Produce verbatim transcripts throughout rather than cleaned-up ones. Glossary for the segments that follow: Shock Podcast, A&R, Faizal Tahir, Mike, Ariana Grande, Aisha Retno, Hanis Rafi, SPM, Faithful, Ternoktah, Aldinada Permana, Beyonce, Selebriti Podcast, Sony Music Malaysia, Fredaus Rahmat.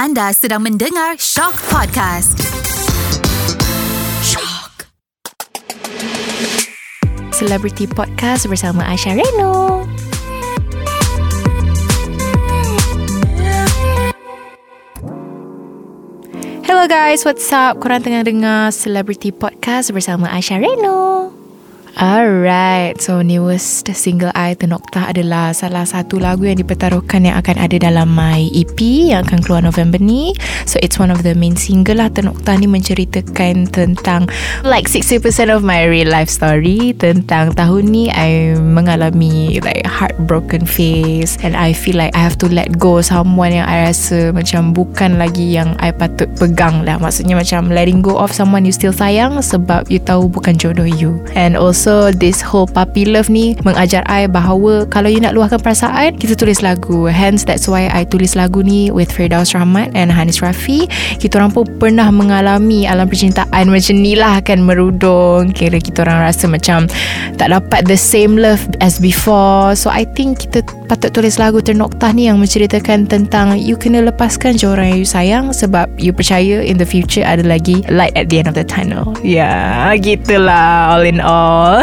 Anda sedang mendengar Shock Podcast. Shock. Selebriti Podcast bersama Aisha Retno. Hello guys, what's up? Korang tengah dengar Selebriti Podcast bersama Aisha Retno. Alright, so newest single I, Ternoktah, adalah salah satu lagu yang dipertaruhkan yang akan ada dalam my E P yang akan keluar November ni. So it's one of the main single lah. Ternoktah ni menceritakan tentang like sixty percent of my real life story. Tentang tahun ni I mengalami like heartbroken phase, and I feel like I have to let go someone yang I rasa macam bukan lagi yang I patut pegang lah. Maksudnya macam letting go of someone you still sayang sebab you tahu bukan jodoh you. And also So this whole puppy love ni mengajar I bahawa kalau you nak luahkan perasaan, kita tulis lagu. Hence that's why I tulis lagu ni with Fredaus Rahmat and Hanis Rafi. Kita orang pun pernah mengalami alam percintaan macam ni lah, kan, merudung. Kira kita orang rasa macam tak dapat the same love as before. So I think kita patut tulis lagu Ternoktah ni yang menceritakan tentang you kena lepaskan je orang yang you sayang sebab you percaya in the future ada lagi light at the end of the tunnel. Yeah, gitulah all in all.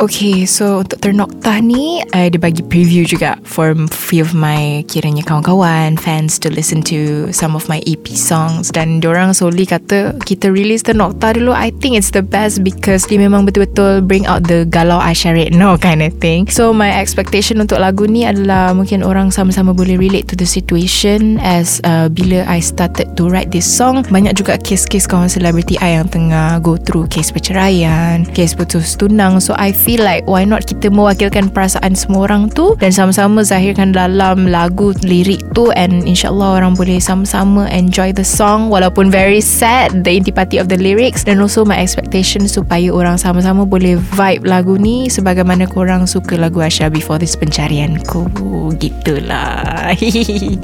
Okay, so untuk Ternoktah ni I ada bagi preview juga for few of my kiranya kawan-kawan fans to listen to some of my E P songs. Dan diorang solely kata kita release Ternoktah dulu. I think it's the best because dia memang betul-betul bring out the galau Aisha Retno kind of thing. So my expectation untuk lagu ni adalah mungkin orang sama-sama boleh relate to the situation, as uh, bila I started to write this song, banyak juga kes-kes kawan selebriti I yang tengah go through kes perceraian, kes putus tunang. So I feel like why not kita mewakilkan perasaan semua orang tu dan sama-sama zahirkan dalam lagu, lirik tu, and insyaAllah orang boleh sama-sama enjoy the song walaupun very sad the intipati of the lyrics. Dan also my expectation supaya orang sama-sama boleh vibe lagu ni sebagaimana korang suka lagu Aisha Before This Pencarianku. Gitulah.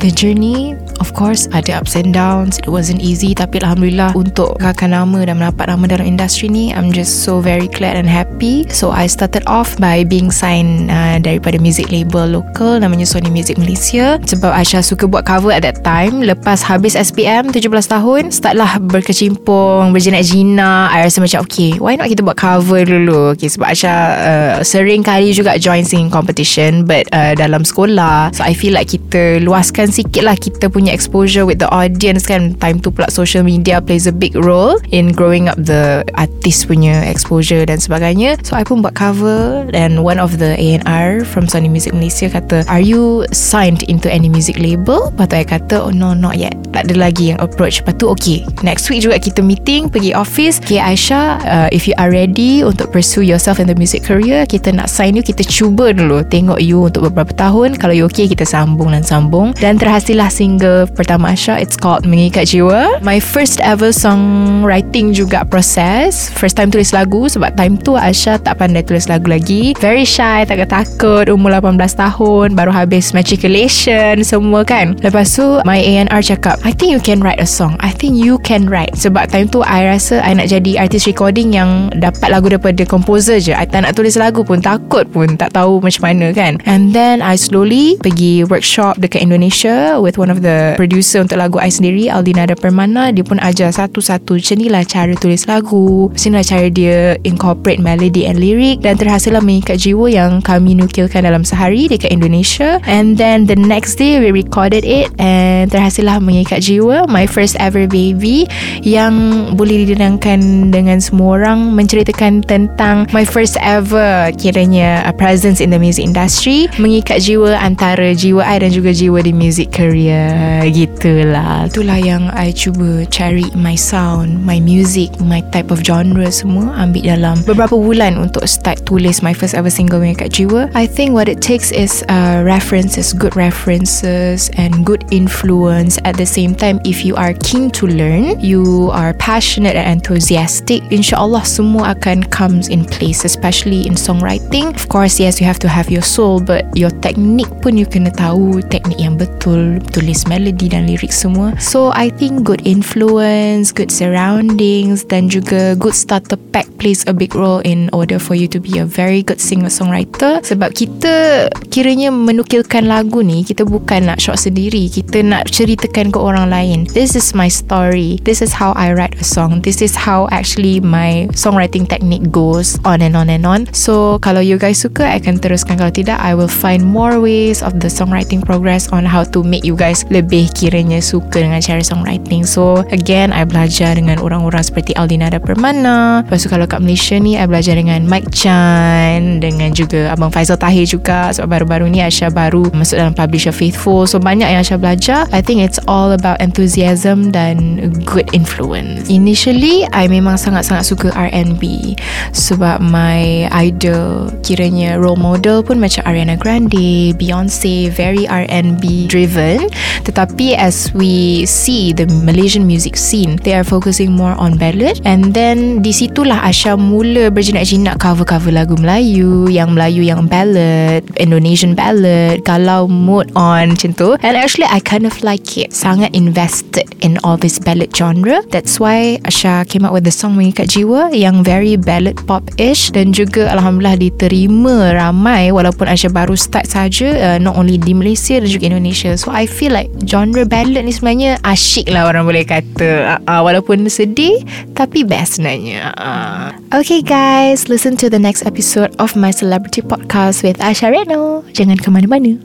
The journey, of course, ada ups and downs. It wasn't easy, tapi Alhamdulillah untuk kakak nama dan mendapat nama dalam industri ni, I'm just so very glad and happy. So I started off by being signed uh, daripada music label lokal namanya Sony Music Malaysia. Sebab Aisha suka buat cover at that time. Lepas habis S P M tujuh belas tahun, startlah berkecimpung, berjinak-jinak. I rasa macam okay, why not kita buat cover dulu. Okay, sebab Aisha uh, sering kali juga join singing competition, but uh, dalam sekolah. So I feel like kita luaskan sikit lah kita punya exposure with the audience, kan. Time tu pula social media plays a big role in growing up the artist punya exposure dan sebagainya. So I pun buat cover, and one of the A and R from Sony Music Malaysia kata, are you signed into any music label? Lepas tu I kata, oh no, not yet. Tak ada lagi yang approach. Lepas tu okay, next week juga kita meeting, pergi office. Okay Aisha, uh, if you are ready untuk pursue yourself in the music career, kita nak sign you, kita cuba dulu tengok you untuk beberapa tahun. Kalau you okay, kita sambung dan sambung. Dan terhasillah single pertama Aisha, it's called Mengikat Jiwa. My first ever songwriting juga proses. First time tulis lagu, sebab time tu Aisha tak tak pandai tulis lagu lagi. Very shy, takut-takut, umur lapan belas tahun, baru habis matriculation, semua kan. Lepas tu, my A and R cakap, I think you can write a song. I think you can write. Sebab time tu, I rasa I nak jadi artist recording yang dapat lagu daripada composer je. I tak nak tulis lagu pun, takut pun, tak tahu macam mana, kan. And then, I slowly pergi workshop dekat Indonesia with one of the producer untuk lagu I sendiri, Aldinada Permana. Dia pun ajar satu-satu, macam inilah cara tulis lagu, macam inilah cara dia incorporate melody and lirik. Dan terhasillah Mengikat Jiwa yang kami nukilkan dalam sehari dekat Indonesia. And then the next day we recorded it, and terhasillah Mengikat Jiwa, my first ever baby, yang boleh didenangkan dengan semua orang. Menceritakan tentang my first ever kiranya a presence in the music industry. Mengikat jiwa antara jiwa I dan juga jiwa di music career. Gitulah. Itulah yang I cuba cari, my sound, my music, my type of genre, semua ambil dalam beberapa bulan untuk Untuk start tulis my first ever single Mengikat Jiwa. I think what it takes is uh, references, good references and good influence. At the same time, if you are keen to learn, you are passionate and enthusiastic, insyaAllah semua akan comes in place, especially in songwriting. Of course, yes, you have to have your soul, but your technique pun you kena tahu teknik yang betul, tulis melody dan lirik semua. So I think good influence, good surroundings dan juga good starter pack plays a big role in order for you to to be a very good singer-songwriter. Sebab kita kiranya menukilkan lagu ni, kita bukan nak shock sendiri, kita nak ceritakan ke orang lain. This is my story, this is how I write a song, this is how actually my songwriting technique goes on and on and on. So kalau you guys suka, I akan teruskan. Kalau tidak, I will find more ways of the songwriting progress on how to make you guys lebih kiranya suka dengan cara songwriting. So again, I belajar dengan orang-orang seperti Aldinada Permana. Lepas tu kalau kat Malaysia ni, I belajar dengan Mike Chan, dengan juga Abang Faizal Tahir juga. Sebab baru-baru ni Aisha baru masuk dalam publisher Faithful. So banyak yang Aisha belajar. I think it's all about enthusiasm dan good influence. Initially, I memang sangat-sangat suka R and B sebab my idol, kiranya role model pun macam Ariana Grande, Beyonce, very R and B driven. Tetapi as we see the Malaysian music scene, they are focusing more on ballad. And then di situlah Aisha mula berjinak-jinak cover-cover lagu Melayu, yang Melayu yang ballad, Indonesian ballad, kalau mood on macam tu. And actually I kind of like it, sangat invested in all this ballad genre. That's why Aisha came up with the song Mengikat Jiwa yang very ballad pop-ish, dan juga Alhamdulillah diterima ramai walaupun Aisha baru start saja, uh, not only di Malaysia dan juga Indonesia. So I feel like genre ballad ni sebenarnya asyik lah orang boleh kata, uh, uh, walaupun sedih tapi best sebenarnya. uh. Okay guys, listen to the next episode of my Selebriti Podcast with Aisha Retno. Jangan ke mana-mana.